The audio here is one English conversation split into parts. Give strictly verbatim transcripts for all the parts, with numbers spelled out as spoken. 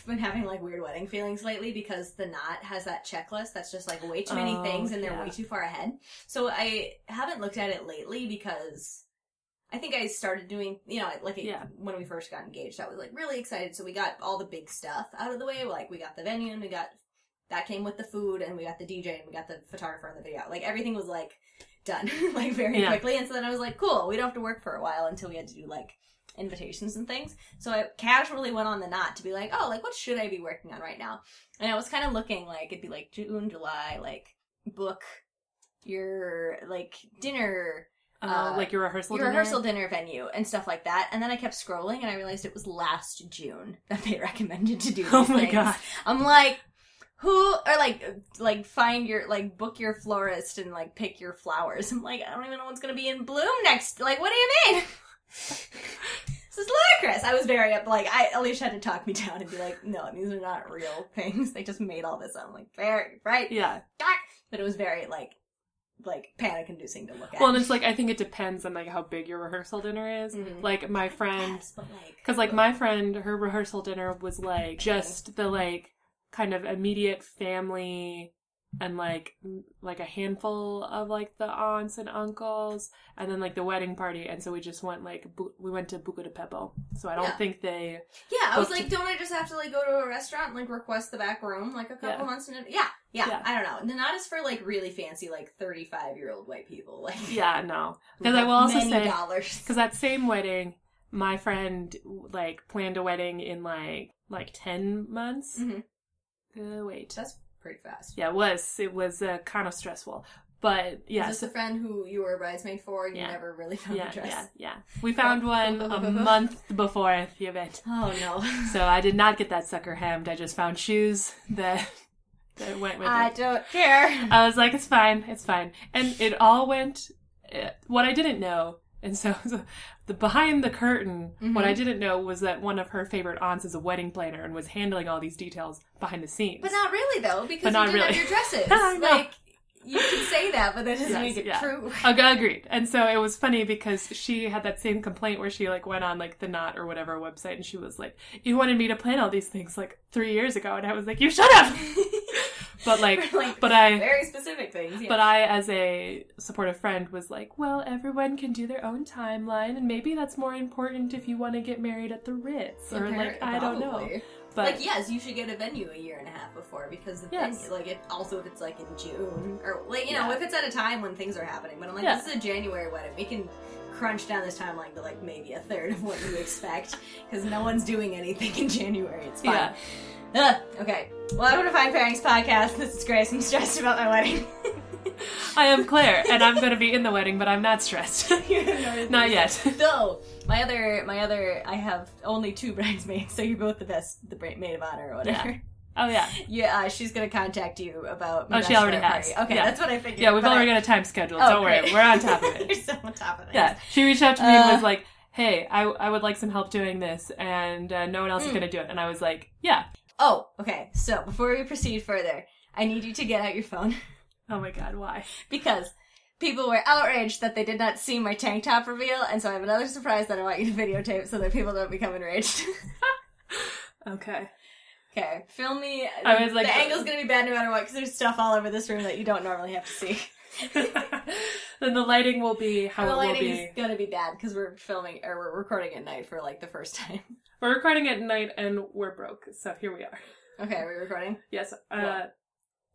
I've been having like weird wedding feelings lately because the knot has that checklist that's just like way too many oh, things and they're yeah. way too far ahead. So I haven't looked at it lately because I think I started doing, you know, like it, yeah. when we first got engaged, I was like really excited. So we got all the big stuff out of the way. Like we got the venue and we got, that came with the food and we got the D J and we got the photographer and the video. Like everything was like done like very yeah. quickly. And so then I was like, cool, we don't have to work for a while until we had to do like invitations and things. So I casually went on the knot to be like, oh, like what should I be working on right now? And I was kind of looking like it'd be like June, July, like book your like dinner, uh, uh like your rehearsal your dinner? rehearsal dinner venue and stuff like that. And then I kept scrolling and I realized it was last June that they recommended to do these oh my things. God. I'm like, who or like like find your like book your florist and like pick your flowers. I'm like, I don't even know what's gonna be in bloom next. Like, what do you mean? This is ludicrous. I was very up, like, I, Alicia had to talk me down and be like, no, these are not real things. They just made all this up. I'm like, very, right? Yeah. But it was very, like, like, panic-inducing to look at. Well, and it's like, I think it depends on, like, how big your rehearsal dinner is. Mm-hmm. Like, my friend, because, like, my friend, her rehearsal dinner was, like, just the, like, kind of immediate family and, like, like a handful of, like, the aunts and uncles, and then, like, the wedding party, and so we just went, like, bu- we went to Buca de Pepo, so I don't yeah. think they... Yeah, I was like, to... don't I just have to, like, go to a restaurant and, like, request the back room, like, a couple yeah. months? And yeah, yeah, yeah, I don't know. And then that is for, like, really fancy, like, thirty-five-year-old white people, like... Yeah, no. Because I will also say... Because that same wedding, my friend, like, planned a wedding in, like, like ten months. Mm-hmm. Uh, wait. That's... pretty fast. Yeah, it was. It was uh, kind of stressful. But, yeah. Was this a friend who you were a bridesmaid for and you yeah. never really found yeah, a dress? Yeah, yeah, We found one a month before the event. Oh, no. So I did not get that sucker hemmed. I just found shoes that, that went with I it. I don't care. I was like, it's fine. It's fine. And it all went... Uh, what I didn't know, and so... The behind the curtain, mm-hmm. what I didn't know was that one of her favorite aunts is a wedding planner and was handling all these details behind the scenes. But not really, though, because you didn't really. have your dresses. I know. Like, you can say that, but that doesn't yes, make it yeah. true. Agreed. And so it was funny because she had that same complaint where she, like, went on, like, the Knot or whatever website, and she was like, you wanted me to plan all these things, like, three years ago, and I was like, you shut up! But, like, like, but I... Very specific things, yeah. But I, as a supportive friend, was like, well, everyone can do their own timeline, and maybe that's more important if you want to get married at the Ritz, or, Impar- like, I probably. don't know. But, like, yes, you should get a venue a year and a half before, because the yes. venue, like, it, also if it's, like, in June, or, like, you yeah. know, if it's at a time when things are happening, but I'm like, yeah. this is a January wedding, we can crunch down this timeline to, like, maybe a third of what you expect, because no one's doing anything in January, it's fine. Yeah. Ugh. Okay. Welcome to Fine Pairings Podcast. This is Grace. I'm stressed about my wedding. I am Claire, and I'm going to be in the wedding, but I'm not stressed. Not yet. Though, my other, my other, I have only two bridesmaids, so you're both the best, the maid of honor or whatever. Yeah. Oh, yeah. Yeah, uh, she's going to contact you about... Oh, she already has. Party. Okay, yeah. That's what I figured. Yeah, we've already I... got a time schedule. Oh, Don't great. worry. We're on top of it. You're so on top of it. Yeah. She reached out to me uh, and was like, hey, I, I would like some help doing this, and uh, no one else mm. is going to do it. And I was like, yeah. Oh, okay. So, before we proceed further, I need you to get out your phone. Oh my god, why? Because people were outraged that they did not see my tank top reveal, and so I have another surprise that I want you to videotape so that people don't become enraged. Okay. Okay, film me. I was like, the angle's gonna be bad no matter what, because there's stuff all over this room that you don't normally have to see. Then the lighting will be how it will be. The lighting is gonna be bad, because we're filming, or we're recording at night for, like, the first time. We're recording at night, and we're broke, so here we are. Okay, are we recording? Yes. Uh,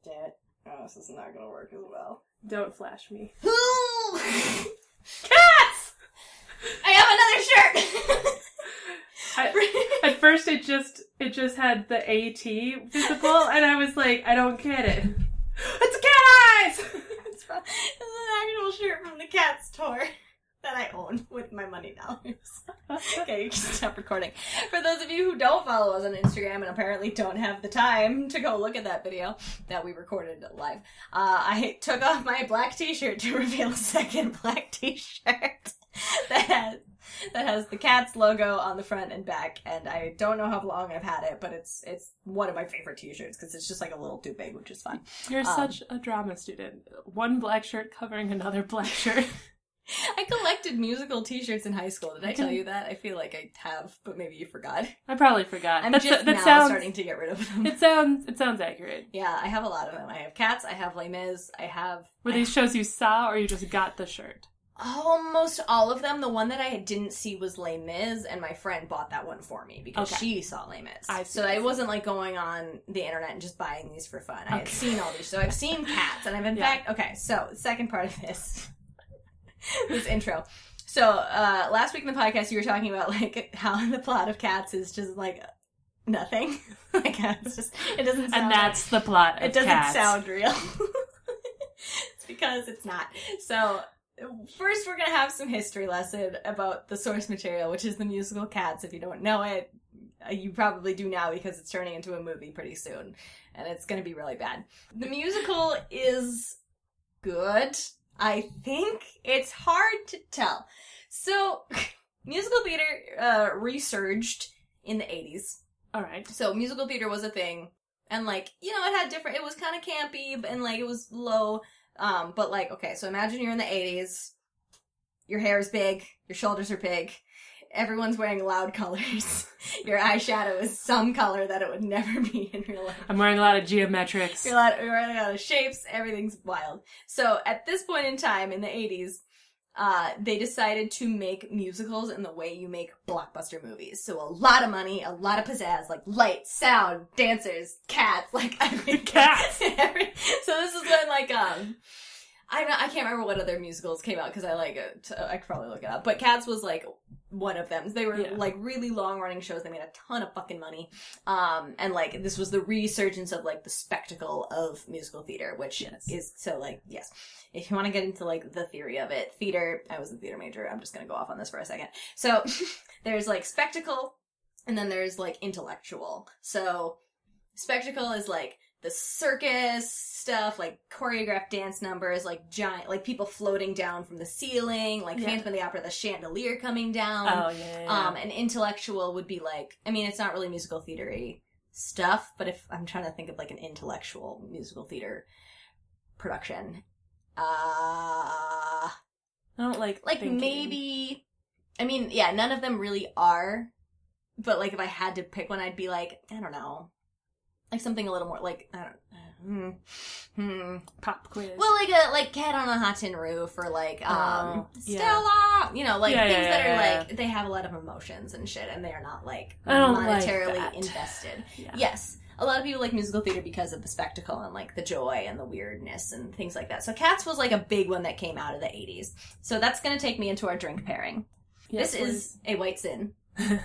Damn it. Oh, this is not gonna work as well. Don't flash me. Cats! I have another shirt! I, at first, it just it just had the A T visible, and I was like, I don't get it. It's cat eyes! It's from, it's an actual shirt from the cat store. That I own with my money dollars. Okay, you can stop recording. For those of you who don't follow us on Instagram and apparently don't have the time to go look at that video that we recorded live, uh, I took off my black t-shirt to reveal a second black t-shirt that has, that has the Cats logo on the front and back, and I don't know how long I've had it, but it's it's one of my favorite t-shirts because it's just like a little too big, which is fun. You're um, such a drama student. One black shirt covering another black shirt. I collected musical t-shirts in high school. Did I tell you that? I feel like I have, but maybe you forgot. I probably forgot. I'm That's just a, that now sounds, starting to get rid of them. It sounds it sounds accurate. Yeah, I have a lot of them. I have Cats, I have Les Mis, I have... Were I these have... shows you saw, or you just got the shirt? Almost all of them. The one that I didn't see was Les Mis, and my friend bought that one for me because okay. she saw Les Mis. I so I wasn't like going on the internet and just buying these for fun. Okay. I had seen all these. So I've seen Cats, and I've in yeah. fact... Okay, so the second part of this... this intro. So, uh, last week in the podcast, you were talking about, like, how the plot of Cats is just, like, nothing. Like, it's just, it doesn't sound... And that's like, the plot of Cats. It doesn't Cats. sound real. It's because it's not. So, first we're gonna have some history lesson about the source material, which is the musical Cats. If you don't know it, you probably do now because it's turning into a movie pretty soon. And it's gonna be really bad. The musical is good. I think it's hard to tell. So, musical theater uh, resurged in the eighties. All right. So, musical theater was a thing. And, like, you know, it had different... It was kind of campy, and, like, it was low. Um, but, like, okay, so imagine you're in the eighties. Your hair is big. Your shoulders are big. Everyone's wearing loud colors. Your eyeshadow is some color that it would never be in real life. I'm wearing a lot of geometrics. You're, a lot, you're wearing a lot of shapes. Everything's wild. So at this point in time, in the eighties, uh, they decided to make musicals in the way you make blockbuster movies. So a lot of money, a lot of pizzazz, like lights, sound, dancers, cats, like everything. Cats! Every, so this is when, like, um... I I can't remember what other musicals came out because I like it. I could probably look it up. But Cats was like one of them. They were yeah. like really long running shows. They made a ton of fucking money. Um, and like this was the resurgence of like the spectacle of musical theater, which yes. is so like, yes. If you want to get into like the theory of it, theater, I was a theater major. I'm just going to go off on this for a second. So there's like spectacle and then there's like intellectual. So spectacle is like the circus stuff, like choreographed dance numbers, like giant, like people floating down from the ceiling, like yeah. Phantom of the Opera, the chandelier coming down. Oh yeah, yeah. Um, and intellectual would be like, I mean, it's not really musical theatery stuff, but if I'm trying to think of like an intellectual musical theater production, uh, I don't like like thinking. Maybe, I mean, yeah, none of them really are, but like if I had to pick one, I'd be like, I don't know. Like something a little more like I don't know, hmm, hmm. pop quiz. Well, like a like Cat on a Hot Tin Roof or like um, um yeah. Stella, you know, like yeah, things yeah, that yeah, are yeah. like they have a lot of emotions and shit, and they are not like monetarily like invested. Yeah. Yes, a lot of people like musical theater because of the spectacle and like the joy and the weirdness and things like that. So Cats was like a big one that came out of the eighties. So that's gonna take me into our drink pairing. Yes, this please. is a white sin, and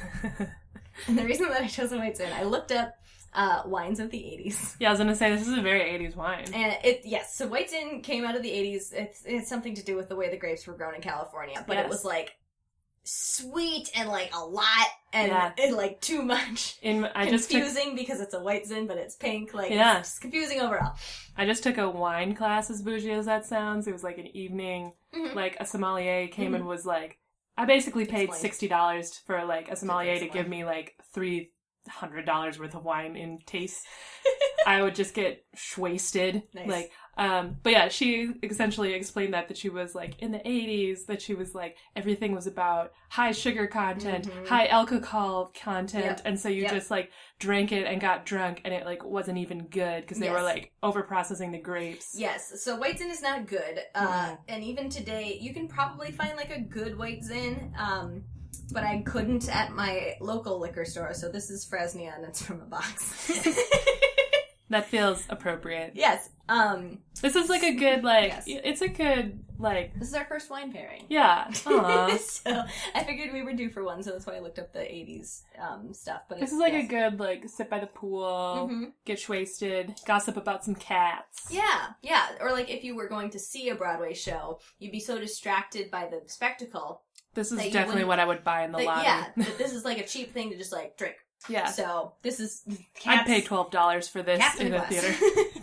the reason that I chose a white sin, I looked up. Uh, wines of the eighties. Yeah, I was gonna say, this is a very eighties wine. And it, yes, so White Zin came out of the eighties. It's, it had something to do with the way the grapes were grown in California, but yes. it was like sweet and like a lot and, yeah. and like too much. In, I confusing just took, because it's a White Zin, but it's pink. Like, yeah. it's confusing overall. I just took a wine class, as bougie as that sounds. It was like an evening, mm-hmm. like a sommelier came mm-hmm. and was like, I basically paid Explain. sixty dollars for like a sommelier to give me like three hundred dollars worth of wine in taste. I would just get wasted. Nice. Like, um, but yeah, she essentially explained that, that she was like in the eighties, that she was like, everything was about high sugar content, mm-hmm. high alcohol content. Yep. And so you yep. just like drank it and got drunk and it like wasn't even good because they yes. were like over processing the grapes. Yes. So white zin is not good. Uh, mm. And even today you can probably find like a good white zin. Um, But I couldn't at my local liquor store, so this is Fresnia, and it's from a box. That feels appropriate. Yes. Um, this is like a good, like, yes. it's a good, like... This is our first wine pairing. Yeah. Aww. So I figured we were due for one, so that's why I looked up the eighties um, stuff. But This it's, is like yes. a good, like, sit by the pool, mm-hmm. get wasted, gossip about some cats. Yeah, yeah. Or like if you were going to see a Broadway show, you'd be so distracted by the spectacle... This is definitely what I would buy in the, the lobby. Yeah, this is like a cheap thing to just like drink. Yeah. So this is Cats. I'd pay twelve dollars for this in, in a, a theater.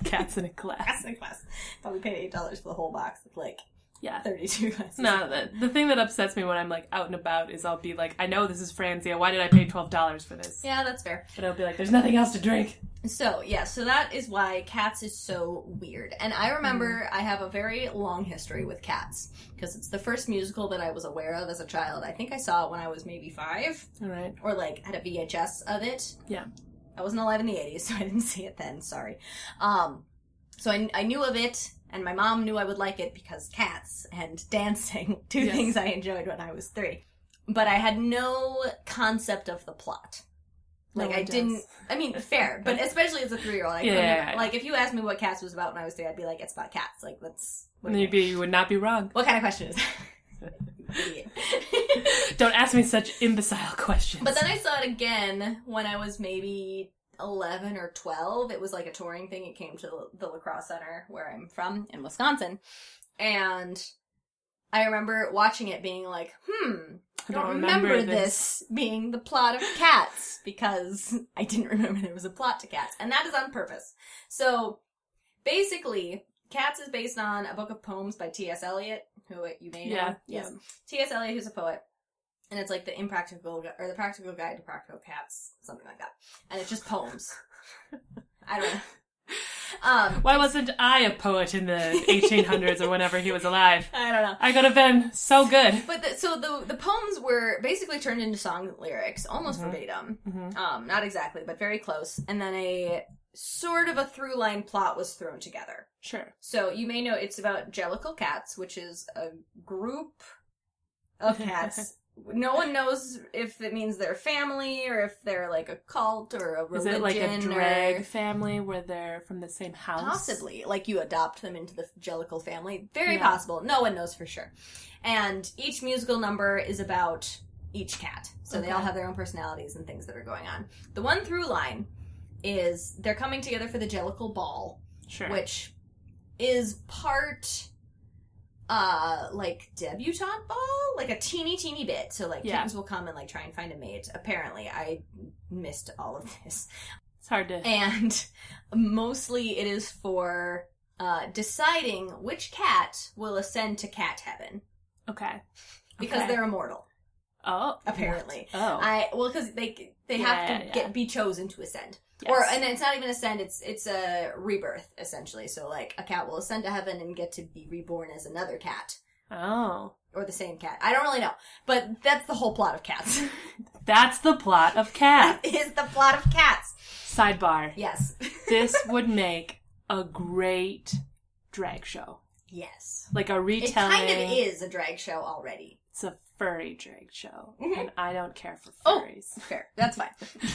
Cats in a glass. Cats in a glass. Probably paid eight dollars for the whole box. It's like yeah. thirty-two glasses. No, the, the thing that upsets me when I'm like out and about is I'll be like, I know this is Franzia. Why did I pay twelve dollars for this? Yeah, that's fair. But I'll be like, there's nothing else to drink. So, yeah, so that is why cats is so weird. And I remember mm. I have a very long history with Cats, because it's the first musical that I was aware of as a child. I think I saw it when I was maybe five. All right. Or, like, had a V H S of it. Yeah. I wasn't alive in the eighties, so I didn't see it then. Sorry. Um, so I, I knew of it, and my mom knew I would like it because cats and dancing, two yes. things I enjoyed when I was three. But I had no concept of the plot. Like, no I does. didn't, I mean, fair, but especially as a three-year-old, I yeah, yeah, yeah. Like, if you asked me what Cats was about when I was three, I'd be like, it's about cats. Like, that's... Maybe you would not be wrong. What kind of question is that? Idiot. Don't ask me such imbecile questions. But then I saw it again when I was maybe eleven or twelve. It was like a touring thing. It came to the La Crosse Center, where I'm from, in Wisconsin. And I remember watching it being like, hmm... I don't, don't remember, remember this. this being the plot of Cats, because I didn't remember there was a plot to Cats. And that is on purpose. So, basically, Cats is based on a book of poems by T S. Eliot, who you may know. Yeah. Yes. T S. Eliot, who's a poet. And it's like the impractical, or the practical guide to practical cats, something like that. And it's just poems. I don't know. Um, Why wasn't I a poet in the eighteen hundreds or whenever he was alive? I don't know. I could have been so good. But the, so the the poems were basically turned into song lyrics, almost mm-hmm. verbatim. Mm-hmm. Um, not exactly, but very close. And then a sort of a through line plot was thrown together. Sure. So you may know it's about Jellicle cats, which is a group of cats. No one knows if it means they're family or if they're, like, a cult or a religion. Is it, like, a drag or... family where they're from the same house? Possibly. Like, you adopt them into the Jellicle family. Very yeah. possible. No one knows for sure. And each musical number is about each cat. So okay. they all have their own personalities and things that are going on. The one through line is they're coming together for the Jellicle Ball. Sure. Which is part... Uh, like, debutante ball? Like, a teeny, teeny bit. So, like, yeah. kittens will come and, like, try and find a mate. Apparently, I missed all of this. It's hard to... And mostly it is for uh, deciding which cat will ascend to cat heaven. Okay. Because okay. they're immortal. Oh. Apparently. Oh. I Well, because they they yeah, have to yeah. get be chosen to ascend. Yes. Or and it's not even ascend, it's it's a rebirth, essentially. So, like, a cat will ascend to heaven and get to be reborn as another cat. Oh. Or the same cat. I don't really know. But that's the whole plot of Cats. That's the plot of Cats. That is the plot of Cats. Sidebar. Yes. This would make a great drag show. Yes. Like a retelling. It kind of is a drag show already. It's a furry drag show, mm-hmm. and I don't care for furries. Oh, fair. That's fine.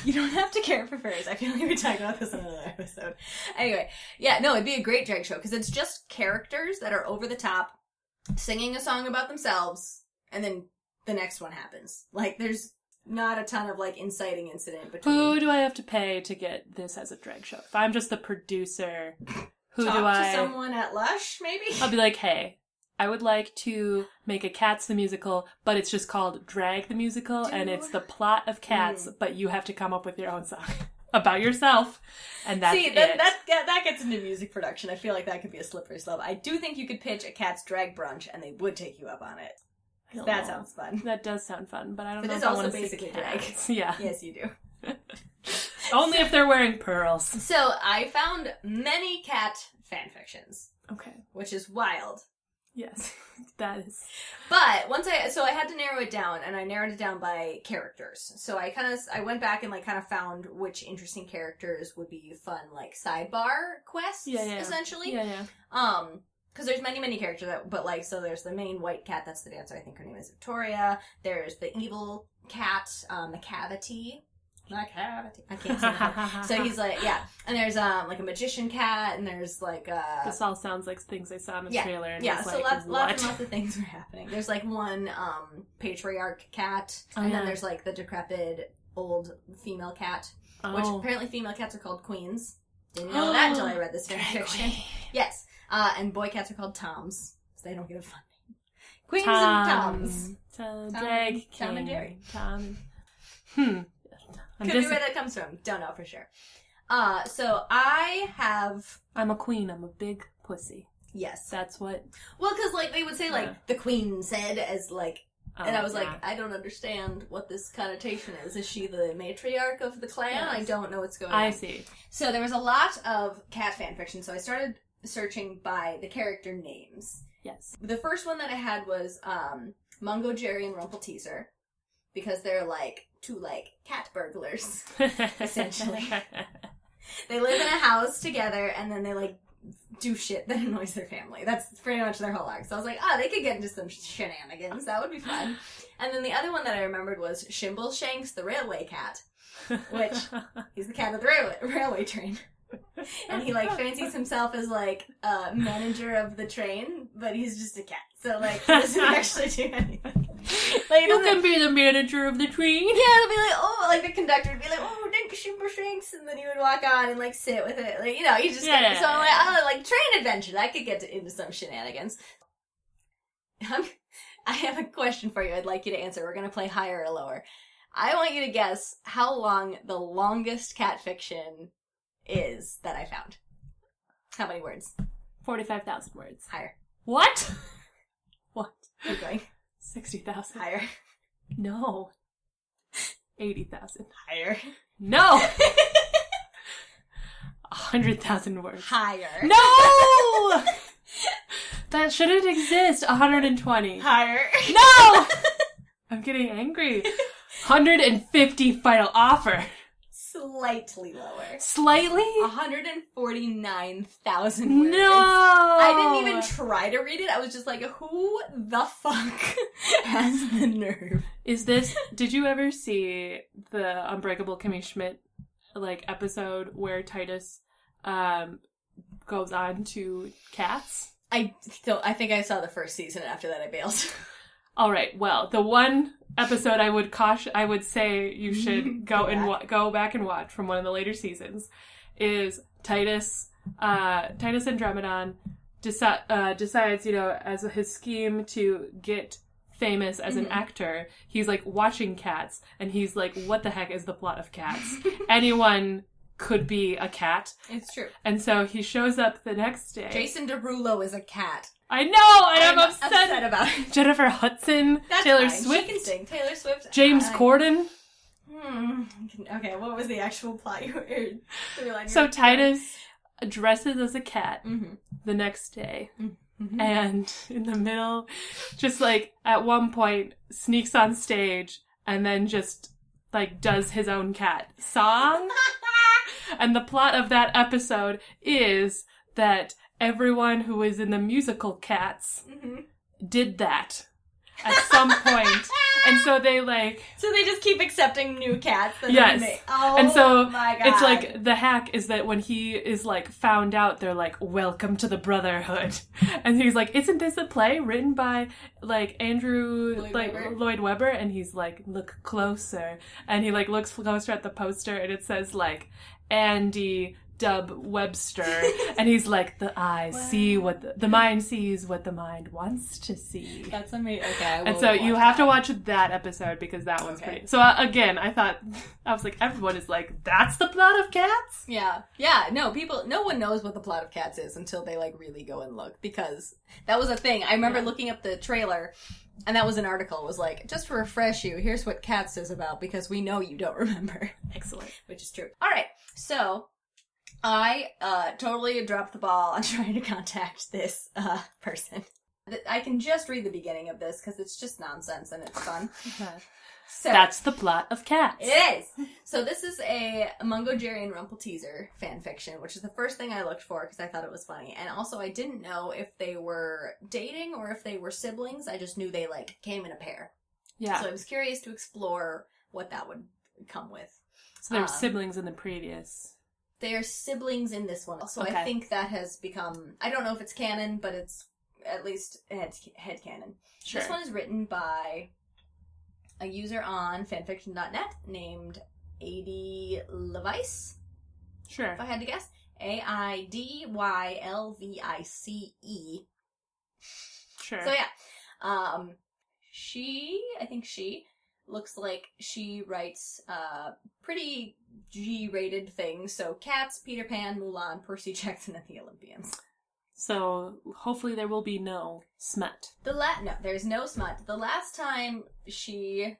You don't have to care for furries. I feel like we talked about this in another episode. Anyway, yeah, no, it'd be a great drag show, because it's just characters that are over the top, singing a song about themselves, and then the next one happens. Like, there's not a ton of, like, inciting incident between... Who do I have to pay to get this as a drag show? If I'm just the producer, who Talk do I... Talk to someone at Lush, maybe? I'll be like, hey... I would like to make a Cats the Musical, but it's just called Drag the Musical, Do... and it's the plot of Cats, mm. but you have to come up with your own song about yourself, and that's See, that, it. That, that gets into music production. I feel like that could be a slippery slope. I do think you could pitch a Cats drag brunch, and they would take you up on it. That know. sounds fun. That does sound fun, but I don't but know if I want to see Cats. Yeah. Yes, you do. Only so, if they're wearing pearls. So, I found many cat fanfictions. Okay. Which is wild. Yes, that is. But once I, so I had to narrow it down, and I narrowed it down by characters. So I kind of, I went back and like kind of found which interesting characters would be fun, like sidebar quests, yeah, yeah. essentially. Yeah, yeah. Um, because there's many, many characters that, but like, so there's the main white cat, that's the dancer, I think her name is Victoria. There's the evil cat, um, Macavity. Macavity. I can't say that. So he's like, yeah. And there's, um, like, a magician cat, and there's, like, uh... This all sounds like things I saw in the yeah, trailer. And yeah, so like, lots, lots and lots of things were happening. There's, like, one, um, patriarch cat, oh, and yeah. then there's, like, the decrepit old female cat, oh. which apparently female cats are called queens. Didn't know oh, that until I read this fiction. Yes. Uh, and boy cats are called toms, so they don't get a fun name. Queens Tom. and toms. Tom, Tom, Tom, Tom and Jerry. Tom. Hmm. I'm Could just... be where that comes from. Don't know for sure. Uh, so I have... I'm a queen. I'm a big pussy. Yes. That's what... Well, because, like, they would say, like, yeah. the queen said as, like, Oh, and I was yeah. like, I don't understand what this connotation is. Is she the matriarch of the clan? Yes. I don't know what's going I on. I see. So there was a lot of cat fanfiction, so I started searching by the character names. Yes. The first one that I had was um, Mungojerrie and Rumpleteazer, because they're like two like cat burglars, essentially. They live in a house together, and then they like do shit that annoys their family. That's pretty much their whole arc. So I was like, oh, they could get into some shenanigans. That would be fun. And then the other one that I remembered was Shimbleshanks, the railway cat, which he's the cat of the railway, railway train. And he, like, fancies himself as, like, a manager of the train, but he's just a cat. So, like, he doesn't actually do anything. Like, you can be the manager of the train. Yeah, it'll be like, oh, like, the conductor would be like, oh, drink Shimbleshanks, and then he would walk on and, like, sit with it. Like, you know, he's just, yeah, kind of, so I'm like, oh, like, train adventure. That could get to, into some shenanigans. I'm, I have a question for you I'd like you to answer. We're going to play higher or lower. I want you to guess how long the longest cat fiction is that I found. How many words? forty-five thousand words. Higher. What? What? Keep going. sixty thousand. Higher. No. eighty thousand. Higher. No! one hundred thousand words. Higher. No! That shouldn't exist. one hundred twenty. Higher. No! I'm getting angry. one hundred fifty final offer. Slightly lower. Slightly? one hundred forty-nine thousand words. No! I didn't even try to read it. I was just like, who the fuck has the nerve? Is this... Did you ever see the Unbreakable Kimmy Schmidt, like, episode where Titus um, goes on to cats? I still... I think I saw the first season, and after that I bailed. All right, well, the one episode I would caution, I would say you should go yeah. and wa- go back and watch from one of the later seasons is Titus, uh, Titus Andromedon deci- uh, decides, you know, as his scheme to get famous as an mm-hmm. actor, he's like watching Cats, and he's like, what the heck is the plot of Cats? Anyone could be a cat. It's true. And so he shows up the next day. Jason Derulo is a cat. I know, and I'm, I'm upset. upset about it. Jennifer Hudson, That's Taylor fine. Swift, she can sing. Taylor Swift, James I... Corden. Hmm. Okay, what was the actual plot you were? So Titus dresses as a cat mm-hmm. the next day, mm-hmm. and in the middle, just like at one point, sneaks on stage and then just like does his own cat song. And the plot of that episode is that everyone who was in the musical Cats mm-hmm. did that at some point. And so they, like... So they just keep accepting new cats. That yes. They... Oh, and so my God. It's, like, the hack is that when he is, like, found out, they're like, welcome to the brotherhood. And he's like, isn't this a play written by, like, Andrew Lloyd like Webber. Lloyd Webber? And he's like, look closer. And he, like, looks closer at the poster, and it says, like, Andy... Dub Webster, and he's like, the eyes wow. see what the, the mind sees what the mind wants to see. That's amazing. Okay, I will and so you have that. to watch that episode because that one's okay. pretty. So uh, again, I thought I was like, everyone is like, that's the plot of Cats. Yeah, yeah. No people, no one knows what the plot of Cats is until they like really go and look, because that was a thing. I remember yeah. looking up the trailer. And that was an article, was like, just to refresh you, here's what Cats is about, because we know you don't remember. Excellent. Which is true. All right, so I uh, totally dropped the ball on trying to contact this uh, person. I can just read the beginning of this, because it's just nonsense and it's fun. So, that's the plot of Cats. It is! So this is a Mungojerrie and Rumpleteazer fanfiction, which is the first thing I looked for, because I thought it was funny. And also, I didn't know if they were dating or if they were siblings. I just knew they, like, came in a pair. Yeah. So I was curious to explore what that would come with. So they were um, siblings in the previous... They are siblings in this one. So okay. I think that has become... I don't know if it's canon, but it's at least head, head canon. Sure. This one is written by a user on fanfiction dot net named Aidy Levice. Sure. If I had to guess. A I D Y L V I C E. Sure. So yeah. Um, she, I think she... looks like she writes uh, pretty G-rated things. So Cats, Peter Pan, Mulan, Percy Jackson, and the Olympians. So hopefully there will be no smut. The la- No, there's no smut. The last time she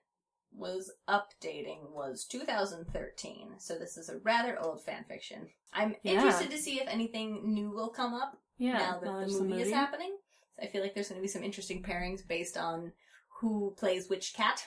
was updating was two thousand thirteen. So this is a rather old fanfiction. I'm yeah. interested to see if anything new will come up yeah, now that uh, the movie, movie is happening. So I feel like there's going to be some interesting pairings based on who plays which cat.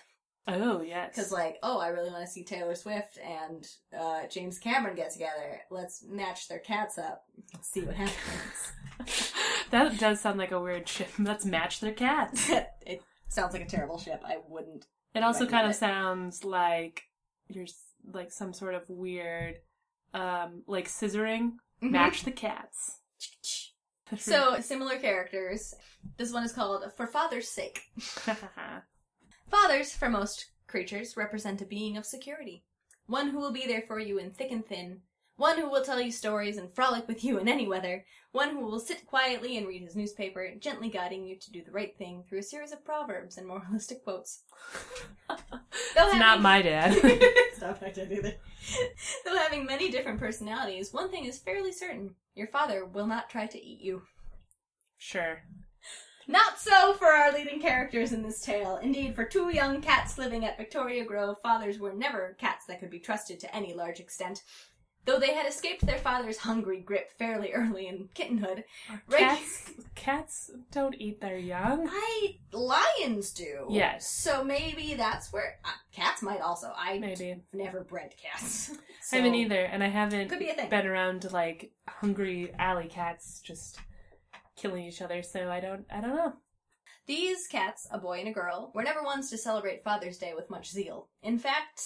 Oh, yes. Because, like, oh, I really want to see Taylor Swift and uh, James Cameron get together. Let's match their cats up. Let's see what happens. That does sound like a weird ship. Let's match their cats. It sounds like a terrible ship. I wouldn't. It also kind of it. sounds like you're, like, some sort of weird, um, like, scissoring. Mm-hmm. Match the cats. So, similar characters. This one is called For Father's Sake. Fathers, for most creatures, represent a being of security. One who will be there for you in thick and thin. One who will tell you stories and frolic with you in any weather. One who will sit quietly and read his newspaper, gently guiding you to do the right thing through a series of proverbs and moralistic quotes. It's not my dad. It's not my dad either. Though having many different personalities, one thing is fairly certain. Your father will not try to eat you. Sure. Not so for our leading characters in this tale. Indeed, for two young cats living at Victoria Grove, fathers were never cats that could be trusted to any large extent. Though they had escaped their father's hungry grip fairly early in kittenhood. Cats, regu- cats don't eat their young. I, lions do. Yes. So maybe that's where, uh, cats might also. I maybe. never bred cats. So, I haven't either, and I haven't could be a thing. been around, like, hungry alley cats just killing each other, so I don't, I don't know. These cats, a boy and a girl, were never ones to celebrate Father's Day with much zeal. In fact,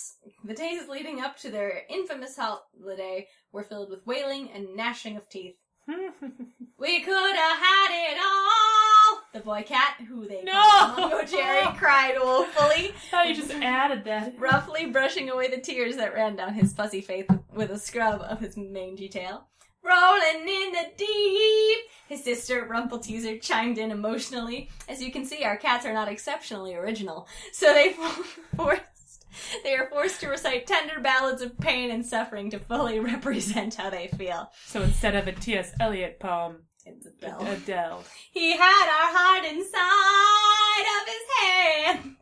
the days leading up to their infamous holiday were filled with wailing and gnashing of teeth. We could have had it all! The boy cat, who they no! called Mungojerrie, cried woefully. I thought you just added that. Roughly brushing away the tears that ran down his fuzzy face with a scrub of his mangy tail. Rolling in the deep! His sister, Rumpleteazer, chimed in emotionally. As you can see, our cats are not exceptionally original, so they forced, they are forced to recite tender ballads of pain and suffering to fully represent how they feel. So instead of a T S. Eliot poem, it's Adele. Adele. He had our heart inside of his hand.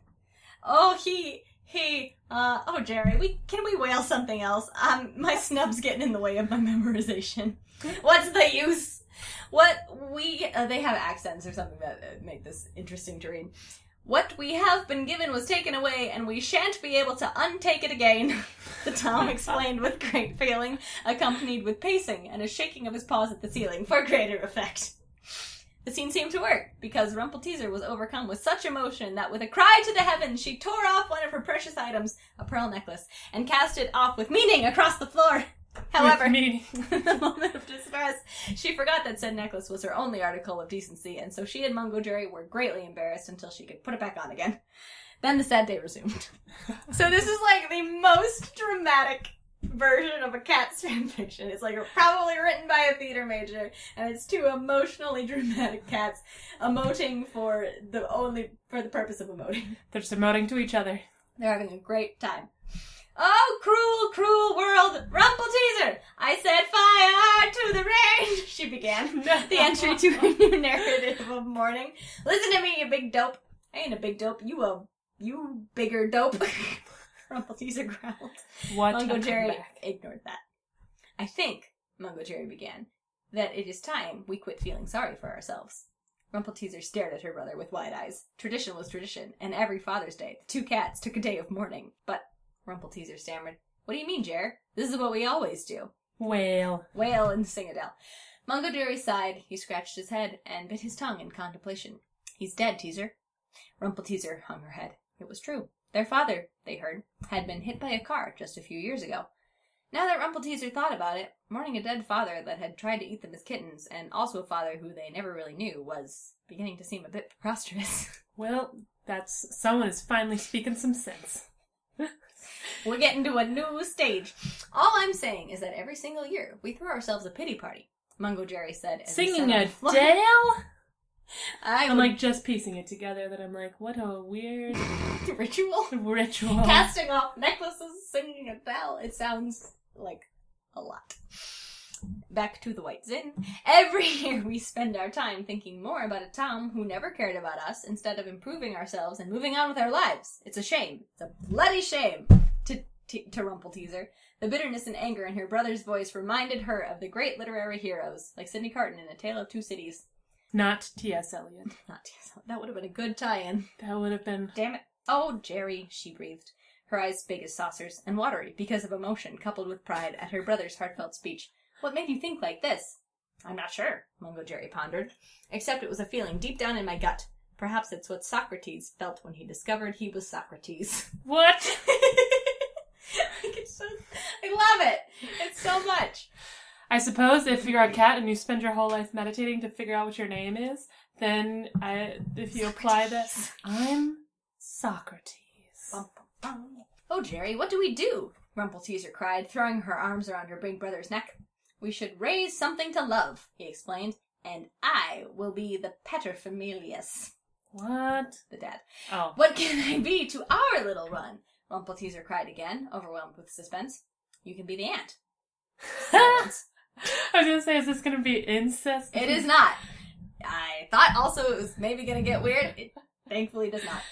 Oh, he... Hey, uh, oh, Jerry, we can we wail something else? Um, my snub's getting in the way of my memorization. What's the use? What we, uh, they have accents or something that uh, make this interesting to read. What we have been given was taken away, and we shan't be able to untake it again, the Tom explained with great feeling, accompanied with pacing and a shaking of his paws at the ceiling for greater effect. The scene seemed to work, because Rumpleteazer was overcome with such emotion that with a cry to the heavens, she tore off one of her precious items, a pearl necklace, and cast it off with meaning across the floor. However, in the moment of distress, she forgot that said necklace was her only article of decency, and so she and Mungojerrie were greatly embarrassed until she could put it back on again. Then the sad day resumed. So this is like the most dramatic version of a cat's fanfiction. It's like probably written by a theater major, and it's two emotionally dramatic cats emoting for the only for the purpose of emoting. They're just emoting to each other. They're having a great time. Oh, cruel, cruel world, Rumpleteazer! I set fire to the rain! She began the entry to her new narrative of morning. Listen to me, you big dope. I ain't a big dope. You a you bigger dope. Rumpleteazer growled. What? Mungojerrie ignored that. I think, Mungojerrie began, that it is time we quit feeling sorry for ourselves. Rumpleteazer stared at her brother with wide eyes. Tradition was tradition, and every Father's Day, the two cats took a day of mourning. But, Rumpleteazer stammered, what do you mean, Jer? This is what we always do. Wail. Wail and sing Adele. Mungojerrie sighed, he scratched his head, and bit his tongue in contemplation. He's dead, Teaser. Rumpleteazer hung her head. It was true. Their father, they heard, had been hit by a car just a few years ago. Now that Rumpleteazer thought about it, mourning a dead father that had tried to eat them as kittens, and also a father who they never really knew, was beginning to seem a bit preposterous. Well, that's... someone is finally speaking some sense. We're getting to a new stage. All I'm saying is that every single year, we throw ourselves a pity party, Mungojerrie said. As Singing a Adele? I I'm would... like just piecing it together that I'm like, what a weird ritual. Ritual. Casting off necklaces, singing a bell. It sounds like a lot. Back to the White Zin. Every year we spend our time thinking more about a Tom who never cared about us instead of improving ourselves and moving on with our lives. It's a shame. It's a bloody shame. To, to, to Rumpleteazer. The bitterness and anger in her brother's voice reminded her of the great literary heroes, like Sidney Carton in A Tale of Two Cities. Not T S. Eliot. Not T S. Eliot. That would have been a good tie-in. That would have been... Damn it. Oh, Jerry, she breathed, her eyes big as saucers and watery because of emotion coupled with pride at her brother's heartfelt speech. What made you think like this? I'm not sure, Mungojerrie pondered, except it was a feeling deep down in my gut. Perhaps it's what Socrates felt when he discovered he was Socrates. What? I, so, I love it. It's so much. I suppose if you're a cat and you spend your whole life meditating to figure out what your name is, then I, if you Socrates. Apply this, I'm Socrates. Bum, bum, bum. Oh, Jerry, what do we do? Rumpleteazer cried, throwing her arms around her big brother's neck. We should raise something to love, he explained, and I will be the paterfamilias. What? The dad. Oh. What can I be to our little run? Rumpleteazer cried again, overwhelmed with suspense. You can be the aunt. Silence. I was going to say, is this going to be incest? It is not. I thought also it was maybe going to get weird. It thankfully does not.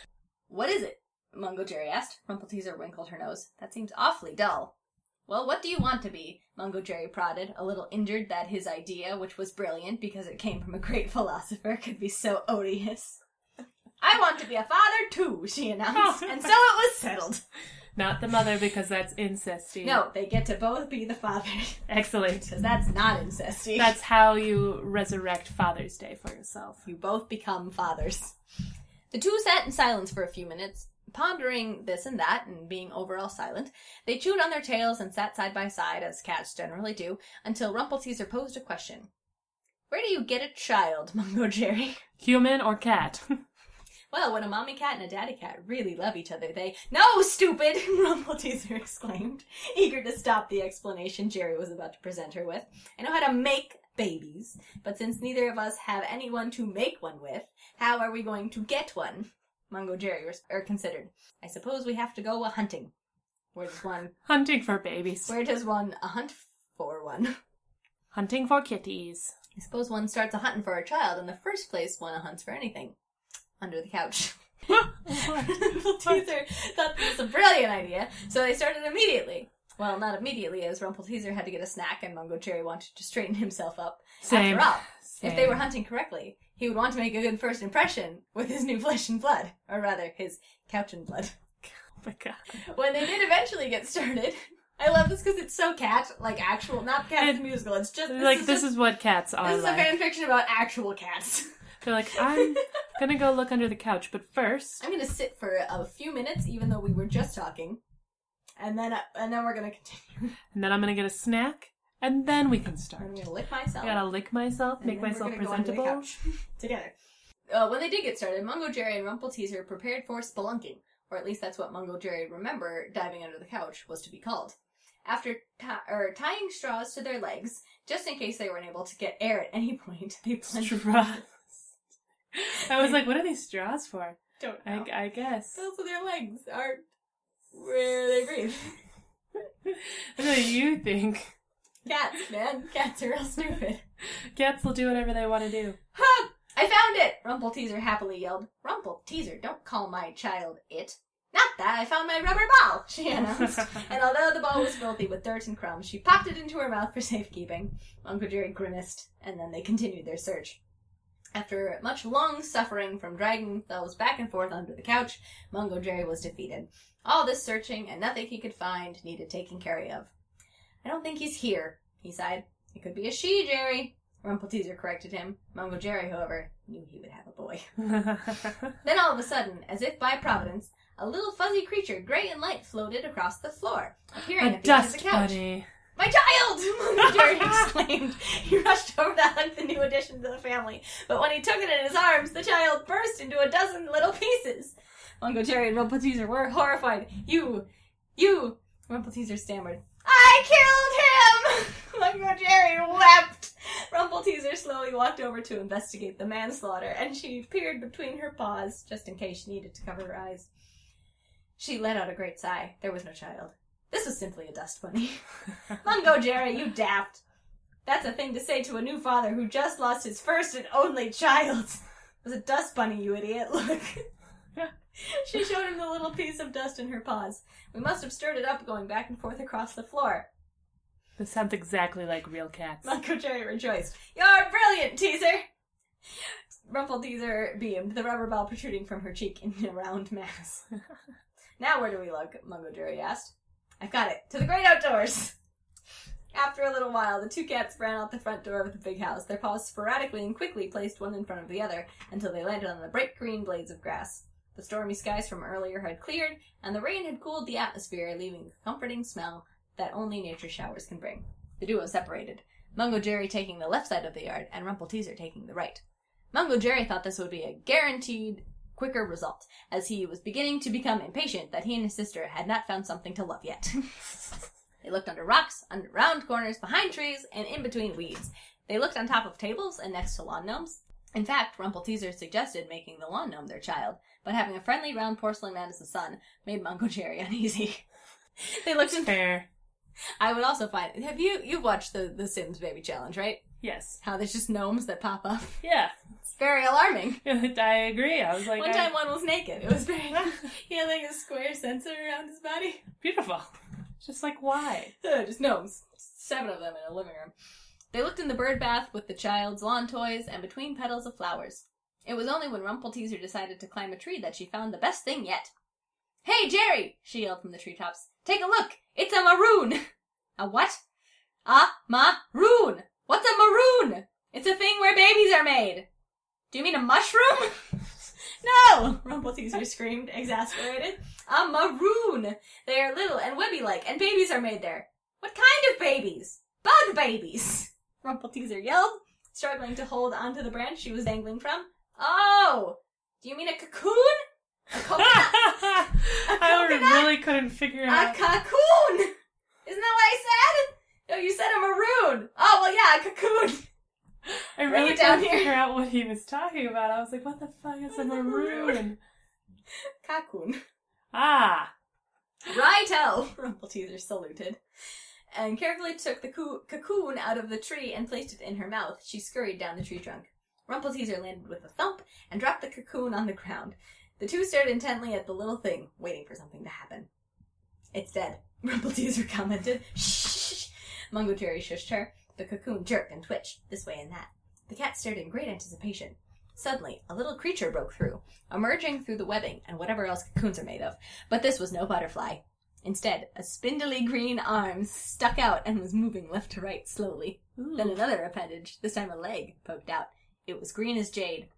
What is it? Mungojerrie asked. Rumpleteazer wrinkled her nose. That seems awfully dull. Well, what do you want to be? Mungojerrie prodded, a little injured that his idea, which was brilliant because it came from a great philosopher, could be so odious. I want to be a father, too, she announced, and so it was settled. Not the mother, because that's incesty. No, they get to both be the father. Excellent. Because that's not incesty. That's how you resurrect Father's Day for yourself. You both become fathers. The two sat in silence for a few minutes, pondering this and that, and being overall silent. They chewed on their tails and sat side by side, as cats generally do, until Rumpleteazer posed a question. Where do you get a child, Mungojerrie? Human or cat? Well, when a mommy cat and a daddy cat really love each other, they... No, stupid! Rumpleteazer exclaimed, eager to stop the explanation Jerry was about to present her with. I know how to make babies, but since neither of us have anyone to make one with, how are we going to get one? Mungojerrie was er, considered. I suppose we have to go a-hunting. Where does one... Hunting for babies. Where does one a-hunt for one? Hunting for kitties. I suppose one starts a-hunting for a child in the first place one a-hunts for anything. Under the couch. Rumpleteazer thought this was a brilliant idea, so they started immediately. Well, not immediately, as Rumpleteazer had to get a snack and Mungojerrie wanted to straighten himself up. Same. After all, Same. If they were hunting correctly... He would want to make a good first impression with his new flesh and blood. Or rather, his couch and blood. Oh my god. When they did eventually get started... I love this because it's so cat, like actual... Not Cats the musical, it's just... This like, is this just, is what cats are This like. Is a fan fiction about actual cats. They're like, I'm gonna go look under the couch, but first... I'm gonna sit for a few minutes, even though we were just talking. And then, I, and then we're gonna continue. And then I'm gonna get a snack. And then we can start. I'm going to lick myself. I gotta lick myself, and make myself presentable. Go together. Uh, when they did get started, Mungojerrie and Rumpleteazer prepared for spelunking, or at least that's what Mungojerrie remember diving under the couch was to be called. After t- er, tying straws to their legs, just in case they weren't able to get air at any point, they plunged. Straws. I was like, what are these straws for? Don't know. I, I guess. Those are their legs, are where they breathe. That's what you think. Cats, man. Cats are real stupid. Cats will do whatever they want to do. Ha! I found it! Rumpleteazer happily yelled. Rumpleteazer, don't call my child it. Not that, I found my rubber ball, she announced. And although the ball was filthy with dirt and crumbs, she popped it into her mouth for safekeeping. Mungojerrie grimaced, and then they continued their search. After much long suffering from dragging themselves back and forth under the couch, Mungojerrie was defeated. All this searching, and nothing he could find, needed taking care of. I don't think he's here, he sighed. It could be a she, Jerry. Rumpleteazer corrected him. Mungojerrie, however, knew he would have a boy. Then all of a sudden, as if by providence, a little fuzzy creature, gray and light, floated across the floor, appearing a at the edge of the couch. Bunny. My child! Mungojerrie exclaimed. He rushed over to hug the new addition to the family, but when he took it in his arms, the child burst into a dozen little pieces. Mungojerrie and Rumpleteazer were horrified. You, you, Rumpleteazer stammered. I killed him! Mungojerrie wept. Rumpleteazer slowly walked over to investigate the manslaughter, and she peered between her paws, just in case she needed to cover her eyes. She let out a great sigh. There was no child. This was simply a dust bunny. Mungojerrie, you daft! That's a thing to say to a new father who just lost his first and only child. It was a dust bunny, you idiot. Look. She showed him the little piece of dust in her paws. We must have stirred it up going back and forth across the floor. This sounds exactly like real cats. Mungojerrie rejoiced. You're brilliant, Teazer! Rumpleteazer beamed, the rubber ball protruding from her cheek in a round mass. Now where do we look? Mungojerrie asked. I've got it. To the great outdoors! After a little while, the two cats ran out the front door of the big house, their paws sporadically and quickly placed one in front of the other until they landed on the bright green blades of grass. The stormy skies from earlier had cleared, and the rain had cooled the atmosphere, leaving the comforting smell that only nature showers can bring. The duo separated, Mungojerrie taking the left side of the yard and Rumpleteazer taking the right. Mungojerrie thought this would be a guaranteed quicker result, as he was beginning to become impatient that he and his sister had not found something to love yet. They looked under rocks, under round corners, behind trees, and in between weeds. They looked on top of tables and next to lawn gnomes. In fact, Rumpleteazer suggested making the lawn gnome their child, but having a friendly round porcelain man as the son made Mungojerrie uneasy. They looked in fair. I would also find have you you've watched the the Sims Baby Challenge, right? Yes. How there's just gnomes that pop up. Yeah. It's very alarming. I agree. I was like one I... time one was naked. It was very he had like a square sensor around his body. Beautiful. Just like, why? Ugh, just gnomes. Seven of them in a living room. They looked in the bird bath with the child's lawn toys and between petals of flowers. It was only when Rumpleteazer decided to climb a tree that she found the best thing yet. Hey, Jerry! She yelled from the treetops. Take a look! It's a maroon! A what? A maroon! What's a maroon? It's a thing where babies are made! Do you mean a mushroom? No! Rumpleteazer screamed, exasperated. A maroon! They are little and webby-like, and babies are made there. What kind of babies? Bug babies! Rumpleteazer yelled, struggling to hold onto the branch she was dangling from. Oh! Do you mean a cocoon? A coconut? A coconut? I really couldn't figure out. A cocoon! Isn't that what I said? No, you said a maroon. Oh, well, yeah, a cocoon. I really couldn't figure out what he was talking about. I was like, what the fuck is a maroon? Cocoon. Ah. Righto, Rumpleteazer saluted, and carefully took the coo- cocoon out of the tree and placed it in her mouth. She scurried down the tree trunk. Rumpleteazer landed with a thump and dropped the cocoon on the ground. The two stared intently at the little thing, waiting for something to happen. It's dead, Rumpleteazer commented. Shh! Mungojerrie shushed her. The cocoon jerked and twitched, this way and that. The cat stared in great anticipation. Suddenly, a little creature broke through, emerging through the webbing and whatever else cocoons are made of. But this was no butterfly. Instead, a spindly green arm stuck out and was moving left to right slowly. Ooh. Then another appendage, this time a leg, poked out. It was green as jade.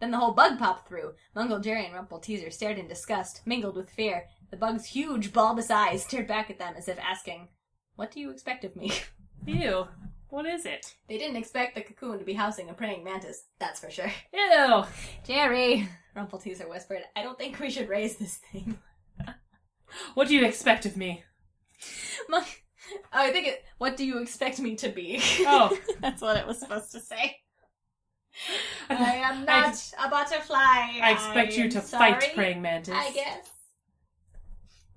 Then the whole bug popped through. Mungojerrie and Rumpleteazer stared in disgust, mingled with fear. The bug's huge, bulbous eyes stared back at them as if asking, what do you expect of me? Ew. What is it? They didn't expect the cocoon to be housing a praying mantis, that's for sure. Ew! Jerry, Rumpleteazer whispered, I don't think we should raise this thing. What do you expect of me? Mung- oh, I think it- what do you expect me to be? Oh. That's what it was supposed to say. I, I am not I, a butterfly. I expect I you to sorry, fight praying mantis. I guess.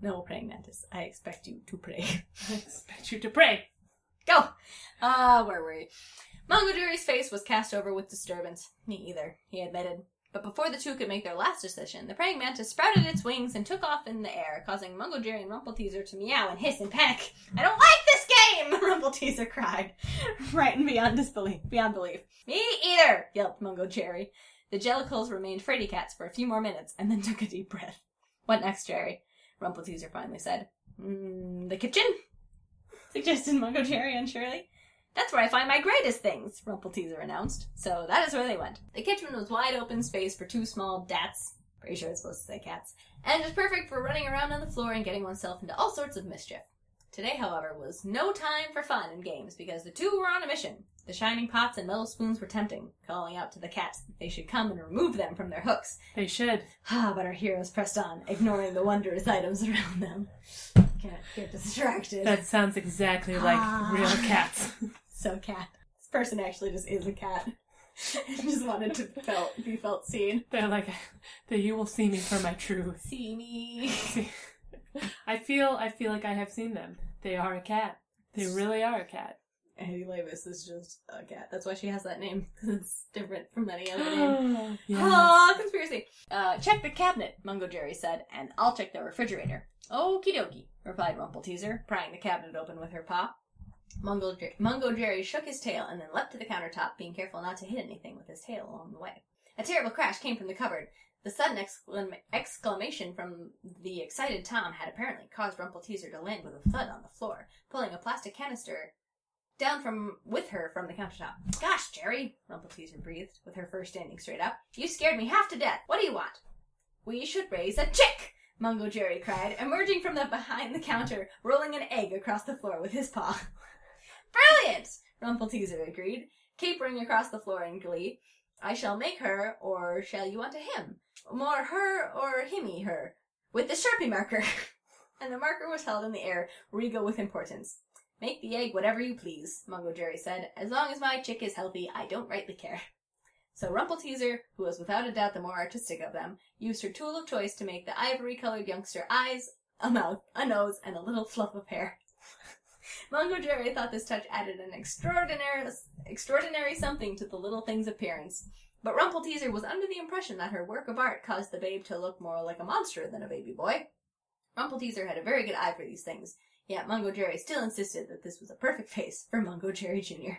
No, praying mantis. I expect you to pray. I expect you to pray. Go! Ah, uh, where were we? Mungojerrie's face was cast over with disturbance. Me either, he admitted. But before the two could make their last decision, the praying mantis sprouted its wings and took off in the air, causing Mungojerrie and Rumpleteazer to meow and hiss and panic. I don't like this game! Rumpleteazer cried, frightened beyond disbelief, beyond belief. Me either! Yelped Mungojerrie. The Jellicles remained fraidy cats for a few more minutes and then took a deep breath. What next, Jerry? Rumpleteazer finally said. Mm, the kitchen? Suggested Mungojerrie unsurely. That's where I find my greatest things, Rumpleteazer announced. So that is where they went. The kitchen was wide open space for two small dats, pretty sure it's supposed to say cats, and is perfect for running around on the floor and getting oneself into all sorts of mischief. Today, however, was no time for fun and games, because the two were on a mission. The shining pots and metal spoons were tempting, calling out to the cats that they should come and remove them from their hooks. They should. Ah, but our heroes pressed on, ignoring the wondrous items around them. Can't get distracted. That sounds exactly like ah. real cats. So cat. This person actually just is a cat. I just wanted to felt, be felt seen. They're like, you will see me for my true... See me. I feel I feel like I have seen them. They are a cat. They really are a cat. Aidy Levice is just a cat. That's why she has that name. It's different from any other name. Yes. Oh, conspiracy. Uh, check the cabinet, Mungojerrie said, and I'll check the refrigerator. Okie dokie, replied Rumpleteazer, prying the cabinet open with her paw. Mungojerrie Mungojerrie shook his tail and then leapt to the countertop, being careful not to hit anything with his tail along the way. A terrible crash came from the cupboard. The sudden exclam- exclamation from the excited Tom had apparently caused Rumpleteazer to land with a thud on the floor, pulling a plastic canister down from with her from the countertop. Gosh, Jerry, Rumpleteazer breathed, with her fur standing straight up. You scared me half to death. What do you want? We should raise a chick, Mungojerrie cried, emerging from the behind the counter, rolling an egg across the floor with his paw. Brilliant, Rumpleteazer agreed, capering across the floor in glee. I shall make her, or shall you want a him? More her, or himmy her? With the Sharpie marker. And the marker was held in the air, regal with importance. Make the egg whatever you please, Mungojerrie said. As long as my chick is healthy, I don't rightly care. So Rumpleteazer, who was without a doubt the more artistic of them, used her tool of choice to make the ivory-colored youngster eyes, a mouth, a nose, and a little fluff of hair. Mungojerrie thought this touch added an extraordinary extraordinary something to the little thing's appearance. But Rumpleteazer was under the impression that her work of art caused the babe to look more like a monster than a baby boy. Rumpleteazer had a very good eye for these things, yet Mungojerrie still insisted that this was a perfect face for Mungojerrie Junior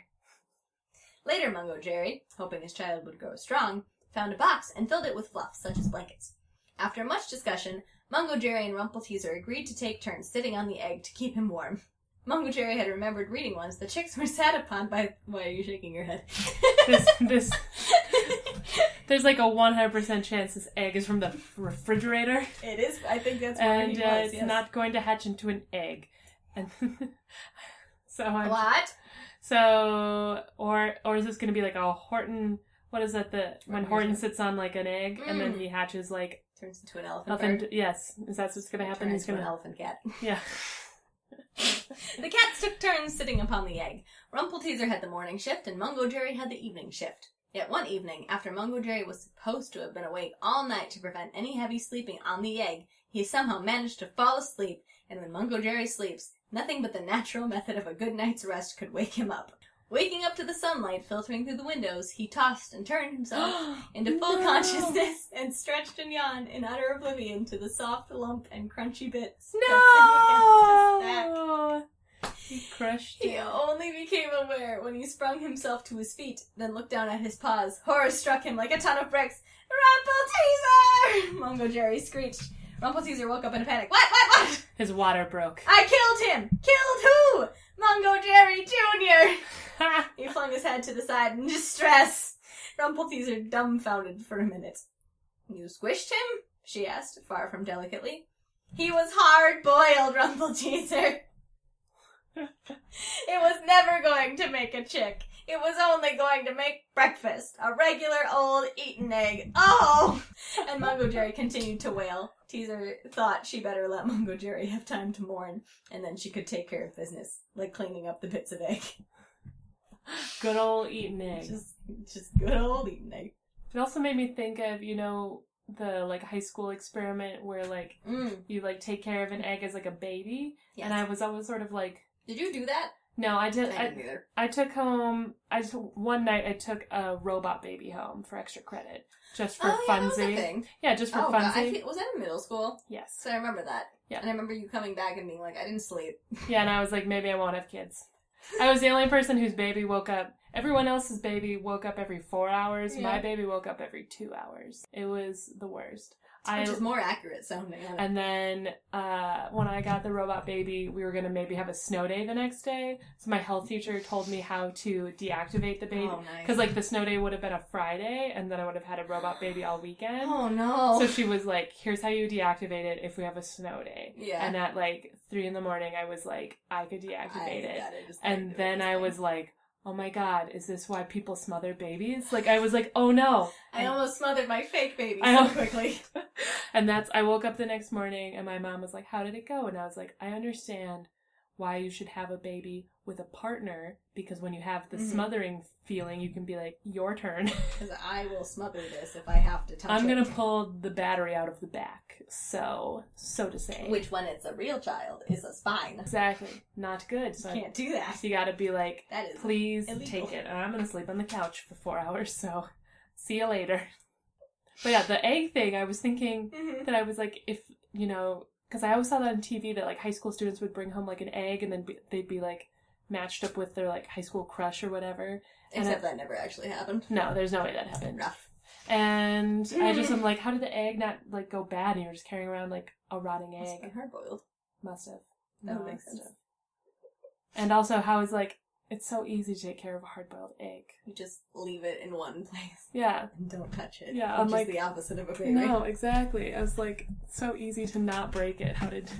Later, Mungojerrie, hoping his child would grow strong, found a box and filled it with fluff, such as blankets. After much discussion, Mungojerrie and Rumpleteazer agreed to take turns sitting on the egg to keep him warm. Mungojerrie had remembered reading once the chicks were sat upon by... Why are you shaking your head? this, this... There's like a one hundred percent chance this egg is from the refrigerator. It is. I think that's where and, he was, And uh, it's yes. not going to hatch into an egg. And so I'm... What? So... Or or is this going to be like a Horton... What is that? The When right, Horton sits on like an egg mm. and then he hatches like... Turns into an elephant. elephant yes. Is that what's going to happen? Turns He's going to an elephant cat. Yeah. The cats took turns sitting upon the egg. Rumpleteazer had the morning shift, and Mungojerrie had the evening shift. Yet one evening, after Mungojerrie was supposed to have been awake all night to prevent any heavy sleeping on the egg, he somehow managed to fall asleep, and when Mungojerrie sleeps, nothing but the natural method of a good night's rest could wake him up. Waking up to the sunlight filtering through the windows, he tossed and turned himself into full no. consciousness and stretched and yawned in utter oblivion to the soft lump and crunchy bits. No! He crushed it. He only became aware when he sprung himself to his feet, then looked down at his paws. Horror struck him like a ton of bricks. Rumpleteazer! Mungojerrie screeched. Rumpleteazer woke up in a panic. What? What? What? His water broke. I killed him! Killed who? Mungojerrie Junior He flung his head to the side in distress. Rumpleteazer dumbfounded for a minute. You squished him? She asked, far from delicately. He was hard-boiled, Rumpleteazer. It was never going to make a chick. It was only going to make breakfast. A regular old eaten egg. Oh! And Mungojerrie continued to wail. Teaser thought she better let Mungojerrie have time to mourn, and then she could take care of business, like cleaning up the bits of egg. Good old eaten egg. Just, just good old eaten egg. It also made me think of, you know, the, like, high school experiment where, like, mm. you, like, take care of an egg as, like, a baby. Yes. And I was always sort of like... Did you do that? No, I did. I, didn't either. I took home. I just, one night I took a robot baby home for extra credit, just for oh, yeah, funsies. That was a thing. Yeah, just for oh, funsies. God, I feel, was that in middle school? Yes. So I remember that. Yeah. And I remember you coming back and being like, I didn't sleep. Yeah, and I was like, maybe I won't have kids. I was the only person whose baby woke up. Everyone else's baby woke up every four hours. Yeah. My baby woke up every two hours. It was the worst. Which I, is more accurate sounding. And then uh, when I got the robot baby, we were going to maybe have a snow day the next day. So my health teacher told me how to deactivate the baby. Because, oh, nice. Like, the snow day would have been a Friday, and then I would have had a robot baby all weekend. Oh, no. So she was like, here's how you deactivate it if we have a snow day. Yeah. And at, like, three in the morning, I was like, I could deactivate I it. And then I thing. was like... Oh my god, is this why people smother babies? Like, I was like, oh no. I and almost smothered my fake baby so quickly. And that's, I woke up the next morning and my mom was like, how did it go? And I was like, I understand why you should have a baby with a partner, because when you have the mm-hmm. smothering feeling, you can be like, your turn. Because I will smother this if I have to touch I'm gonna it. I'm going to pull the battery out of the back, so so to say. Which, when it's a real child, is a spine. Exactly. Not good. So you can't do that. You got to be like, that is please illegal. Take it. And I'm going to sleep on the couch for four hours, so see you later. But yeah, the egg thing, I was thinking mm-hmm. that I was like, if, you know, because I always saw that on T V that, like, high school students would bring home, like, an egg, and then be, they'd be, like, matched up with their, like, high school crush or whatever. Except I, that never actually happened. No, there's no way that happened. Rough. And mm. I just am like, how did the egg not, like, go bad, and you were just carrying around, like, a rotting egg? Must have been hard-boiled. Must have. That no, would make sense. Have. And also, how is, like, it's so easy to take care of a hard-boiled egg. You just leave it in one place. Yeah. And don't touch it. Yeah, I'm like... Which is the opposite of a baby. No, exactly. I was like, so easy to not break it. How did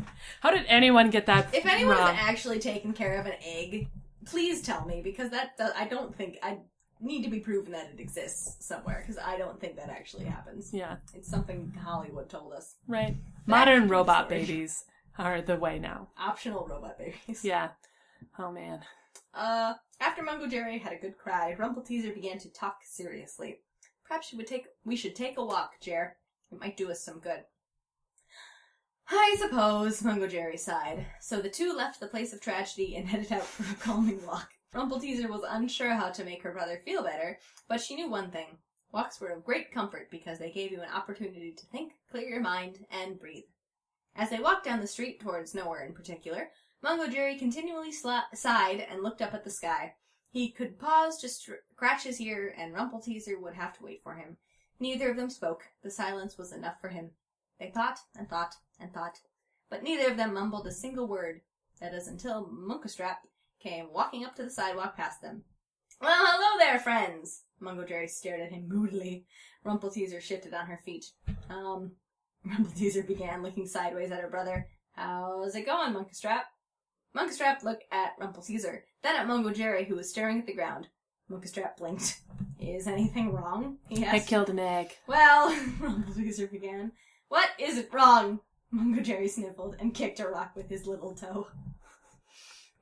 how did anyone get that If anyone's wrong? Actually taken care of an egg, please tell me, because that I don't think... I need to be proven that it exists somewhere, because I don't think that actually happens. Yeah. It's something Hollywood told us. Right. That modern robot babies are the way now. Optional robot babies. Yeah. Oh, man. Uh, after Mungojerrie had a good cry, Rumpleteazer began to talk seriously. Perhaps we, would take, we should take a walk, Jer. It might do us some good. I suppose, Mungojerrie sighed. So the two left the place of tragedy and headed out for a calming walk. Rumpleteazer was unsure how to make her brother feel better, but she knew one thing. Walks were of great comfort because they gave you an opportunity to think, clear your mind, and breathe. As they walked down the street towards nowhere in particular, Mungojerrie continually sli- sighed and looked up at the sky. He could pause to str- scratch his ear, and Rumpleteazer would have to wait for him. Neither of them spoke. The silence was enough for him. They thought and thought and thought, but neither of them mumbled a single word. That is until Munkustrap came walking up to the sidewalk past them. "Well, hello there, friends!" Mungojerrie stared at him moodily. Rumpleteazer shifted on her feet. Um, Rumpleteazer began looking sideways at her brother. "How's it going, Munkustrap?" Munkustrap looked at Rumpleteazer, then at Mungojerrie, who was staring at the ground. Munkustrap blinked. "Is anything wrong?" he asked. "I killed an egg." "Well," Rumpleteazer began. "What isn't wrong?" Mungojerrie sniffled and kicked a rock with his little toe.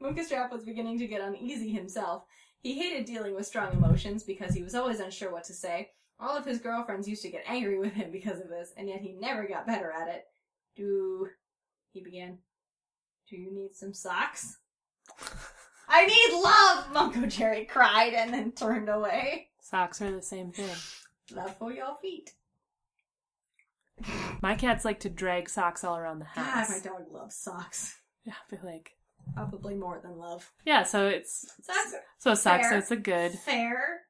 Munkustrap was beginning to get uneasy himself. He hated dealing with strong emotions because he was always unsure what to say. All of his girlfriends used to get angry with him because of this, and yet he never got better at it. "Do..." he began. "Do you need some socks?" "I need love!" Mungojerrie cried and then turned away. Socks are the same thing. Love for your feet. My cats like to drag socks all around the house. God, my dog loves socks. Yeah, I feel like... probably more than love. Yeah, so it's... Socks are so socks, fair, so it's a good... fair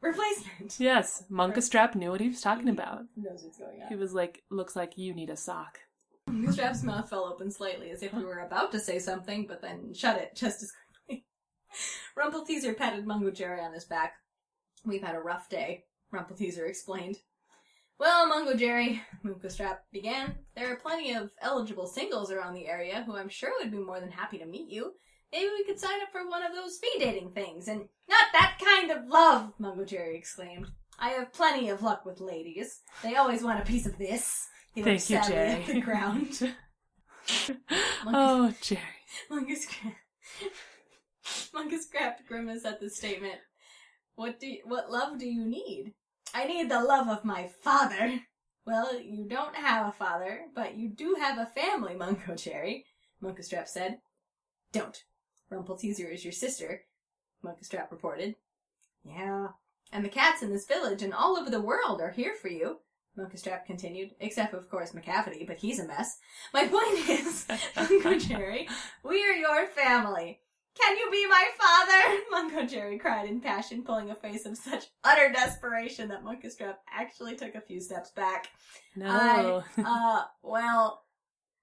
replacement. Yes, Munkustrap knew what he was talking he about. Knows what's going on. He was like, looks like you need a sock. Munkustrap's mouth fell open slightly, as if we were about to say something, but then shut it just as quickly. Rumpleteazer patted Mungojerrie on his back. "We've had a rough day," Rumpleteazer explained. "Well, Mungojerrie," Munkustrap began, "there are plenty of eligible singles around the area who I'm sure would be more than happy to meet you. Maybe we could sign up for one of those fee dating things, and..." "Not that kind of love!" Mungojerrie exclaimed. "I have plenty of luck with ladies. They always want a piece of this." He looked Thank you, Jerry. At the ground. Munkus- oh, Jerry. Munkustrap. Munkustrap grimaced at the statement. What do? You- what love do you need?" "I need the love of my father." "Well, you don't have a father, but you do have a family, Mungojerrie," Munkustrap said. "Don't. Rumpleteazer is your sister," Munkustrap reported. "Yeah. And the cats in this village and all over the world are here for you," Munkustrap continued, "except, of course, Macavity, but he's a mess. My point is, Mungojerrie, we are your family." "Can you be my father?" Mungojerrie cried in passion, pulling a face of such utter desperation that Munkustrap actually took a few steps back. No. I, uh, well,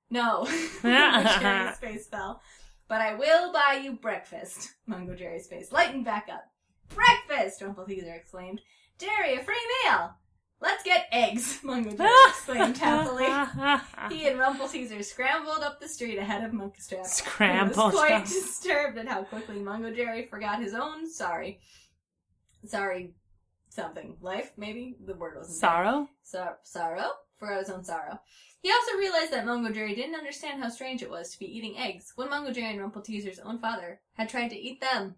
no. Mungojerrie's face fell. "But I will buy you breakfast." Mungojerrie's face lightened back up. "Breakfast!" Rumpleteazer exclaimed. "Jerry, a free meal!" "Let's get eggs!" Mungojerrie exclaimed happily. He and Rumpleteazer scrambled up the street ahead of Munkustrap. Scrambled. He was quite disturbed at how quickly Mungojerrie forgot his own sorry. Sorry something. Life, maybe? The word wasn't. Sorrow? So- sorrow? for our own sorrow. He also realized that Mungojerrie didn't understand how strange it was to be eating eggs when Mungojerrie and Rumpleteazer's own father had tried to eat them.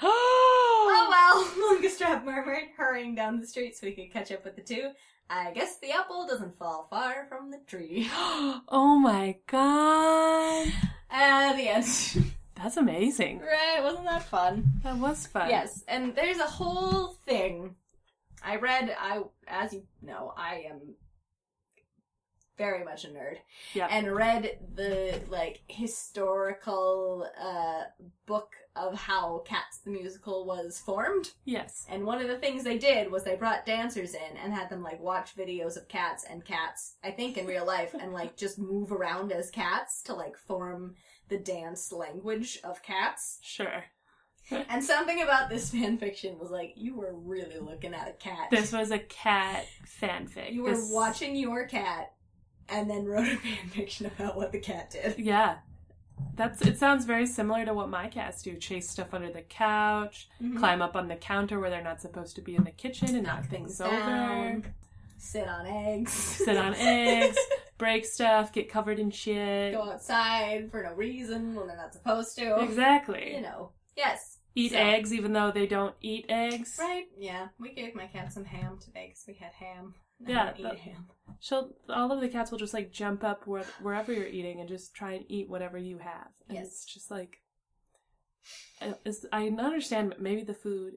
Oh well, Munkustrap murmured, hurrying down the street so he could catch up with the two. I guess the apple doesn't fall far from the tree. Oh my god. Uh, the end. That's amazing. Right, wasn't that fun? That was fun. Yes, and there's a whole thing. I read, I as you know, I am very much a nerd. Yeah. And read the, like, historical uh, book of how Cats the Musical was formed. Yes. And one of the things they did was they brought dancers in and had them, like, watch videos of cats and cats, I think in real life, and, like, just move around as cats to, like, form the dance language of cats. Sure. And something about this fanfiction was like, you were really looking at a cat. This was a cat fanfic. You were this... watching your cat and then wrote a fanfiction about what the cat did. Yeah. That's. It sounds very similar to what my cats do. Chase stuff under the couch, mm-hmm. climb up on the counter where they're not supposed to be in the kitchen and knock, knock things, things down, over. Sit on eggs. Sit on eggs. Break stuff, get covered in shit. Go outside for no reason when they're not supposed to. Exactly. You know. Yes. Eat so. eggs even though they don't eat eggs. Right. Yeah. We gave my cat some ham today because we had ham. Yeah, eat the, ham. She'll. All of the cats will just like jump up where, wherever you're eating and just try and eat whatever you have. And yes. It's just like, it's, I understand. Maybe the food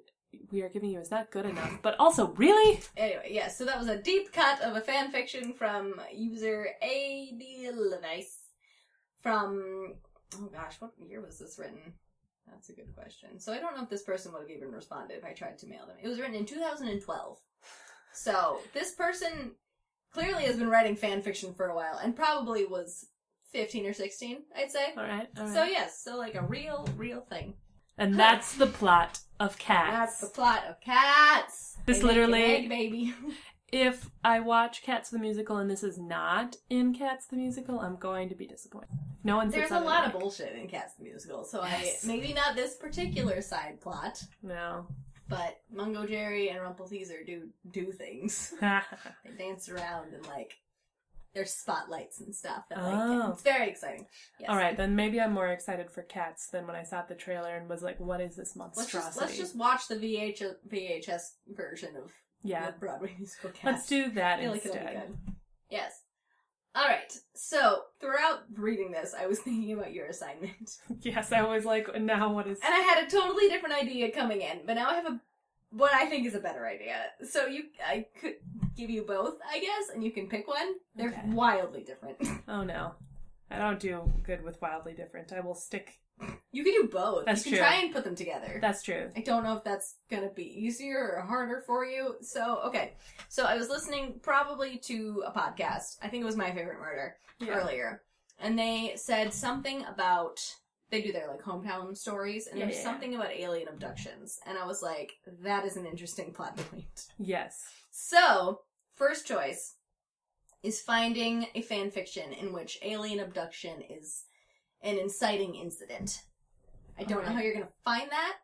we are giving you is not good enough, but also really. Anyway, yes. Yeah, so that was a deep cut of a fan fiction from user Aidy Levice from. Oh gosh, what year was this written? That's a good question. So I don't know if this person would have even responded if I tried to mail them. It was written in two thousand twelve. So, this person clearly has been writing fan fiction for a while, and probably was fifteen or sixteen, I'd say. All right, all right. So, yes, so like a real, real thing. And that's the plot of Cats. That's the plot of Cats! This baby, literally... Egg, baby. If I watch Cats the Musical and this is not in Cats the Musical, I'm going to be disappointed. No one. There's a lot of bullshit in Cats the Musical, so yes. I... Maybe not this particular side plot. No. But Mungojerrie and Rumpleteazer do do things. They dance around and, like, there's spotlights and stuff. And, oh. like, it's very exciting. Yes. All right, then maybe I'm more excited for Cats than when I saw the trailer and was like, what is this monstrosity? Let's just, let's just watch the V H S version of yeah. the Broadway musical Cats. Let's do that I feel instead. Like it'll be good. Yes. All right, so throughout reading this, I was thinking about your assignment. Yes, I was like, now what is... And I had a totally different idea coming in, but now I have a what I think is a better idea. So you, I could give you both, I guess, and you can pick one. They're okay. Wildly different. Oh, no. I don't do good with wildly different. I will stick... You can do both. That's true. You can try and put them together. That's true. I don't know if that's going to be easier or harder for you. So, okay. So I was listening probably to a podcast. I think it was My Favorite Murder yeah. earlier. And they said something about, they do their like hometown stories. And yeah, there's yeah. something about alien abductions. And I was like, that is an interesting plot point. Yes. So, first choice is finding a fan fiction in which alien abduction is... an inciting incident. I don't okay. know how you're going to find that.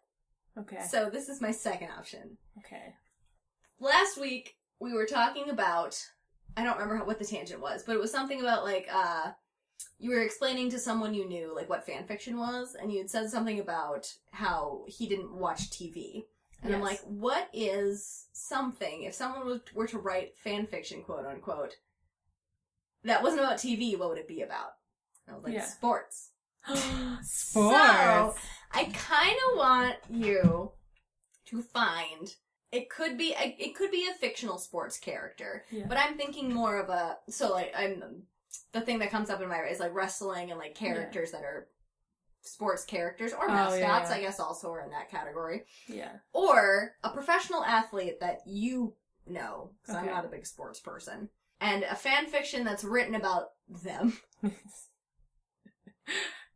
Okay. So this is my second option. Okay. Last week, we were talking about, I don't remember what the tangent was, but it was something about, like, uh, you were explaining to someone you knew, like, what fan fiction was, and you had said something about how he didn't watch T V. And yes. I'm like, what is something, if someone were to write fan fiction, quote unquote, that wasn't about T V, what would it be about? I was like, yeah. sports. Sports. So, I kind of want you to find, it could be a, it could be a fictional sports character, yeah. but I'm thinking more of a, so like, I'm, the thing that comes up in my, is like wrestling and like characters yeah. that are sports characters, or mascots, oh, yeah, yeah. I guess also are in that category. Yeah. Or a professional athlete that you know, because okay. I'm not a big sports person, and a fan fiction that's written about them.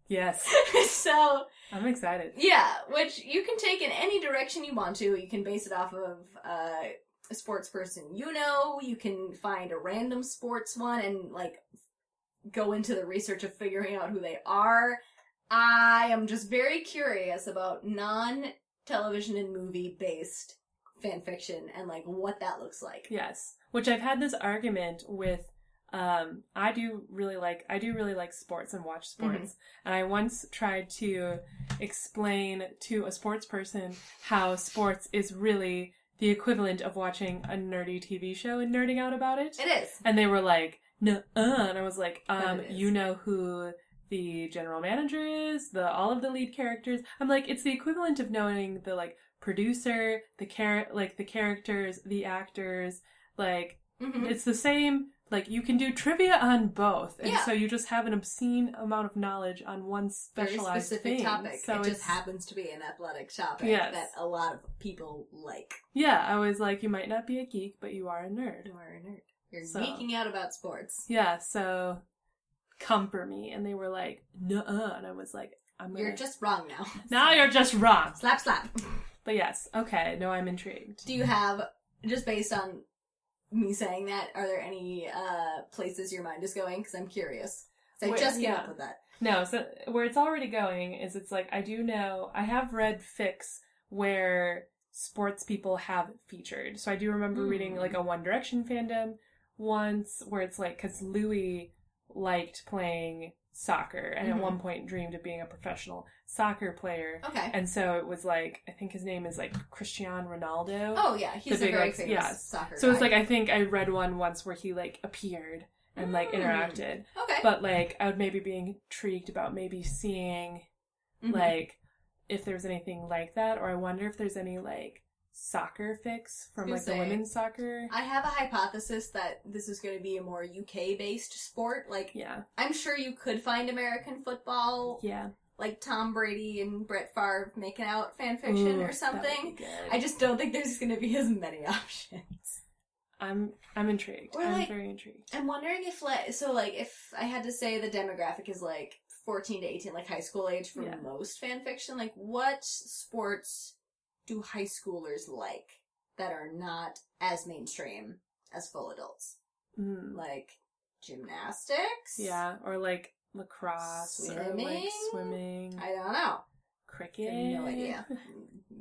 Yes. So I'm excited. Yeah, which you can take in any direction you want to. You can base it off of uh, a sports person you know. You can find a random sports one and like go into the research of figuring out who they are. I am just very curious about non-television and movie-based fan fiction and like what that looks like. Yes, which I've had this argument with Um, I do really like, I do really like sports and watch sports. Mm-hmm. And I once tried to explain to a sports person how sports is really the equivalent of watching a nerdy T V show and nerding out about it. It is. And they were like, no, uh, and I was like, um, you know who the general manager is, the, all of the lead characters. I'm like, it's the equivalent of knowing the, like, producer, the char- like, the characters, the actors, like, mm-hmm. it's the same. Like, you can do trivia on both, and yeah. so you just have an obscene amount of knowledge on one specialized Very specific thing. topic. So it it's... just happens to be an athletic topic yes. that a lot of people like. Yeah, I was like, you might not be a geek, but you are a nerd. You are a nerd. You're so, geeking out about sports. Yeah, so come for me, and they were like, nuh-uh, and I was like, I'm gonna... You're just wrong now. Now you're just wrong. Slap, slap. But yes, okay, no, I'm intrigued. Do you have, just based on... me saying that, are there any uh, places your mind is going? Because I'm curious. So I just came yeah. up with that. No, so where it's already going is it's like, I do know, I have read fics where sports people have featured. So I do remember mm. reading like a One Direction fandom once where it's like, because Louis liked playing soccer and mm-hmm. at one point dreamed of being a professional soccer player. Okay. And so it was like, I think his name is like Cristiano Ronaldo. Oh yeah, he's the a big, very like, famous yeah. soccer So guy. It's like, I think I read one once where he like appeared and mm. like interacted. Okay. But like, I would maybe be intrigued about maybe seeing mm-hmm. like if there's anything like that, or I wonder if there's any like soccer fix from like saying, the women's soccer. I have a hypothesis that this is going to be a more U K based sport. Like, yeah. I'm sure you could find American football. Yeah. Like Tom Brady and Brett Favre making out fan fiction Ooh, or something. I just don't think there's going to be as many options. I'm I'm intrigued. Or I'm like, very intrigued. I'm wondering if like so like if I had to say the demographic is like fourteen to eighteen, like high school age for yeah. most fan fiction. Like, what sports do high schoolers like that are not as mainstream as full adults? Mm. Like gymnastics? Yeah, or like lacrosse, swimming? Or like swimming. I don't know. Cricket? I have no idea.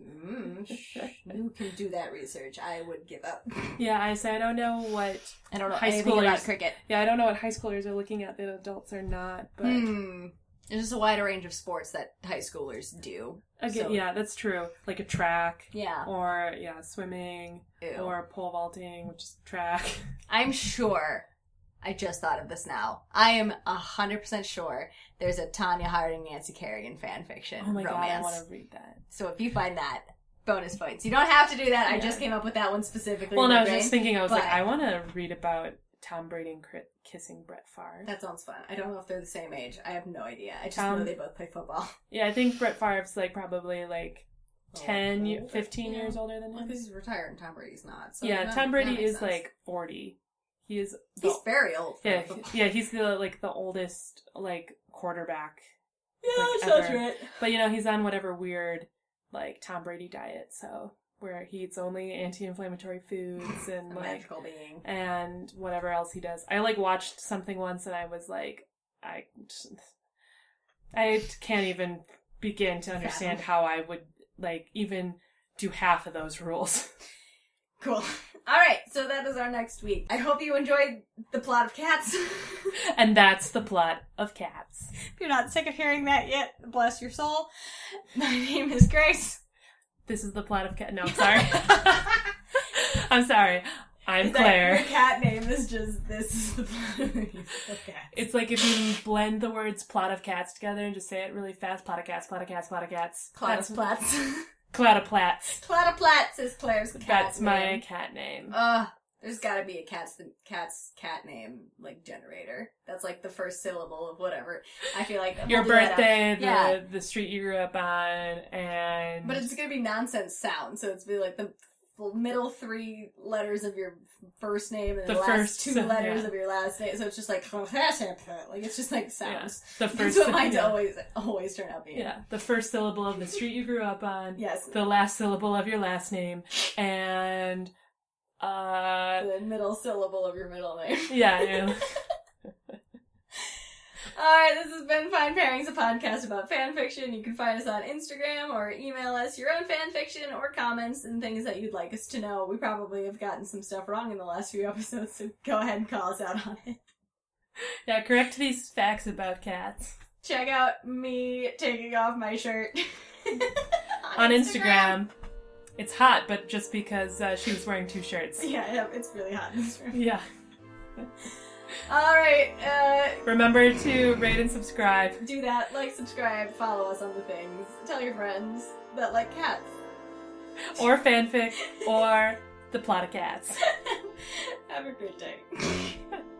mm, sh- you can do that research. I would give up. Yeah, I say I don't know what I don't know high anything schoolers about cricket. Yeah, I don't know what high schoolers are looking at that adults are not, but mm. There's just a wider range of sports that high schoolers do. Okay, so. Yeah, that's true. Like a track. Yeah. Or, yeah, swimming. Ew. Or pole vaulting, which is track. I'm sure. I just thought of this now. I am one hundred percent sure there's a Tanya Harding, Nancy Kerrigan fan fiction romance. Oh my romance. God, I want to read that. So if you find that, bonus points. You don't have to do that. Yeah. I just came up with that one specifically. Well, no, I was brain, just thinking, I was but... like, I want to read about Tom Brady and Crit- kissing Brett Favre. That sounds fun. I don't know if they're the same age. I have no idea. I just um, know they both play football. Yeah, I think Brett Favre's like probably like ten, fifteen yeah. years older than him. Well, because he's retired and Tom Brady's not. So yeah, that, Tom Brady is sense. Like forty. He is. The, he's very old. For yeah, football. yeah, he's the like the oldest like quarterback. Yeah, like, that's ever. Right. But you know he's on whatever weird like Tom Brady diet, so. Where he eats only anti-inflammatory foods and a like magical being and whatever else he does. I like watched something once and I was like, I, I can't even begin to understand how I would like even do half of those rules. Cool. All right, so that is our next week. I hope you enjoyed the plot of Cats. And that's the plot of Cats. If you're not sick of hearing that yet, bless your soul. My name is Grace. This is the plot of Cat. No, I'm sorry. I'm sorry. I'm it's Claire. Like the cat name is just, this is the plot of Cats. It's like if you blend the words plot of cats together and just say it really fast. Plot of cats, plot of cats, plot of cats. Plot of plats. Plot of plats. Plot of plats is Claire's cat That's name. That's my cat name. Ugh. There's gotta be a cat's the cat's cat name like generator. That's like the first syllable of whatever. I feel like your birthday, the yeah. the street you grew up on, and but it's gonna be nonsense sound. So it's be like the middle three letters of your first name and the, the last first, two so, letters yeah. of your last name. So it's just like like it's just like sounds. Yeah. The first. That's what mine's yeah. always always turn out being. Yeah, the first syllable of the street you grew up on. Yes. The last syllable of your last name and. Uh, the middle syllable of your middle name. Yeah, I know. Alright, this has been Fine Pairings, a podcast about fanfiction. You can find us on Instagram or email us your own fanfiction or comments and things that you'd like us to know. We probably have gotten some stuff wrong in the last few episodes, so go ahead and call us out on it. Yeah, correct these facts about cats. Check out me taking off my shirt. On, on Instagram. Instagram. It's hot, but just because uh, she was wearing two shirts. Yeah, it's really hot in this room. Yeah. All right. Uh, Remember to rate and subscribe. Do that. Like, subscribe, follow us on the things. Tell your friends that like cats. Or fanfic, or the plot of Cats. Have a great day.